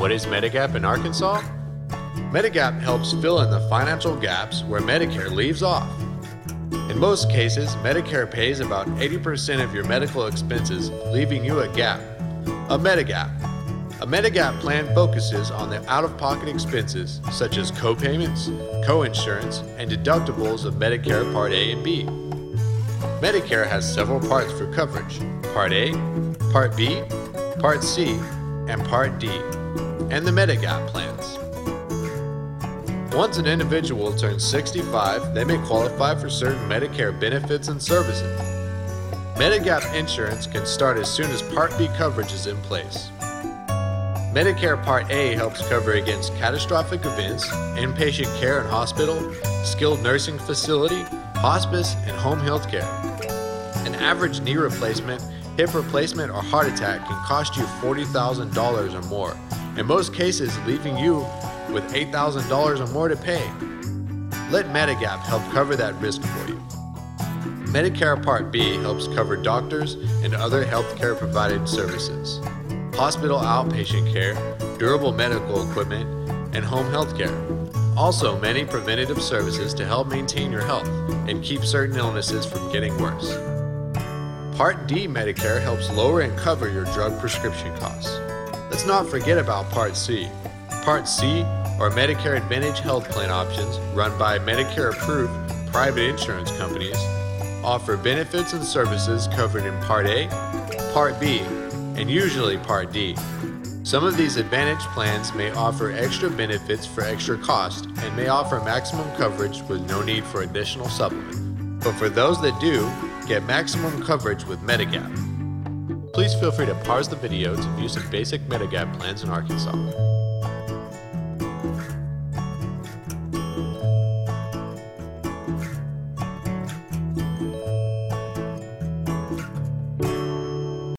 What is Medigap in Arkansas? Medigap helps fill in the financial gaps where Medicare leaves off. In most cases, Medicare pays about 80% of your medical expenses, leaving you a gap, a Medigap. A Medigap plan focuses on the out-of-pocket expenses such as co-payments, co-insurance, and deductibles of Medicare Part A and B. Medicare has several parts for coverage: Part A, Part B, Part C, and Part D, and the Medigap plans. Once an individual turns 65, they may qualify for certain Medicare benefits and services. Medigap insurance can start as soon as Part B coverage is in place. Medicare Part A helps cover against catastrophic events, inpatient care in hospital, skilled nursing facility, hospice, and home health care. An average knee replacement, hip replacement, or heart attack can cost you $40,000 or more, in most cases leaving you with $8,000 or more to pay. Let Medigap help cover that risk for you. Medicare Part B helps cover doctors and other healthcare provided services, hospital outpatient care, durable medical equipment, and home health care. Also, many preventative services to help maintain your health and keep certain illnesses from getting worse. Part D Medicare helps lower and cover your drug prescription costs. Let's not forget about Part C. Part C, or Medicare Advantage health plan options run by Medicare-approved private insurance companies, offer benefits and services covered in Part A, Part B, and usually Part D. Some of these Advantage plans may offer extra benefits for extra cost and may offer maximum coverage with no need for additional supplement. But for those that do, get maximum coverage with Medigap. Please feel free to pause the video to view some basic Medigap plans in Arkansas.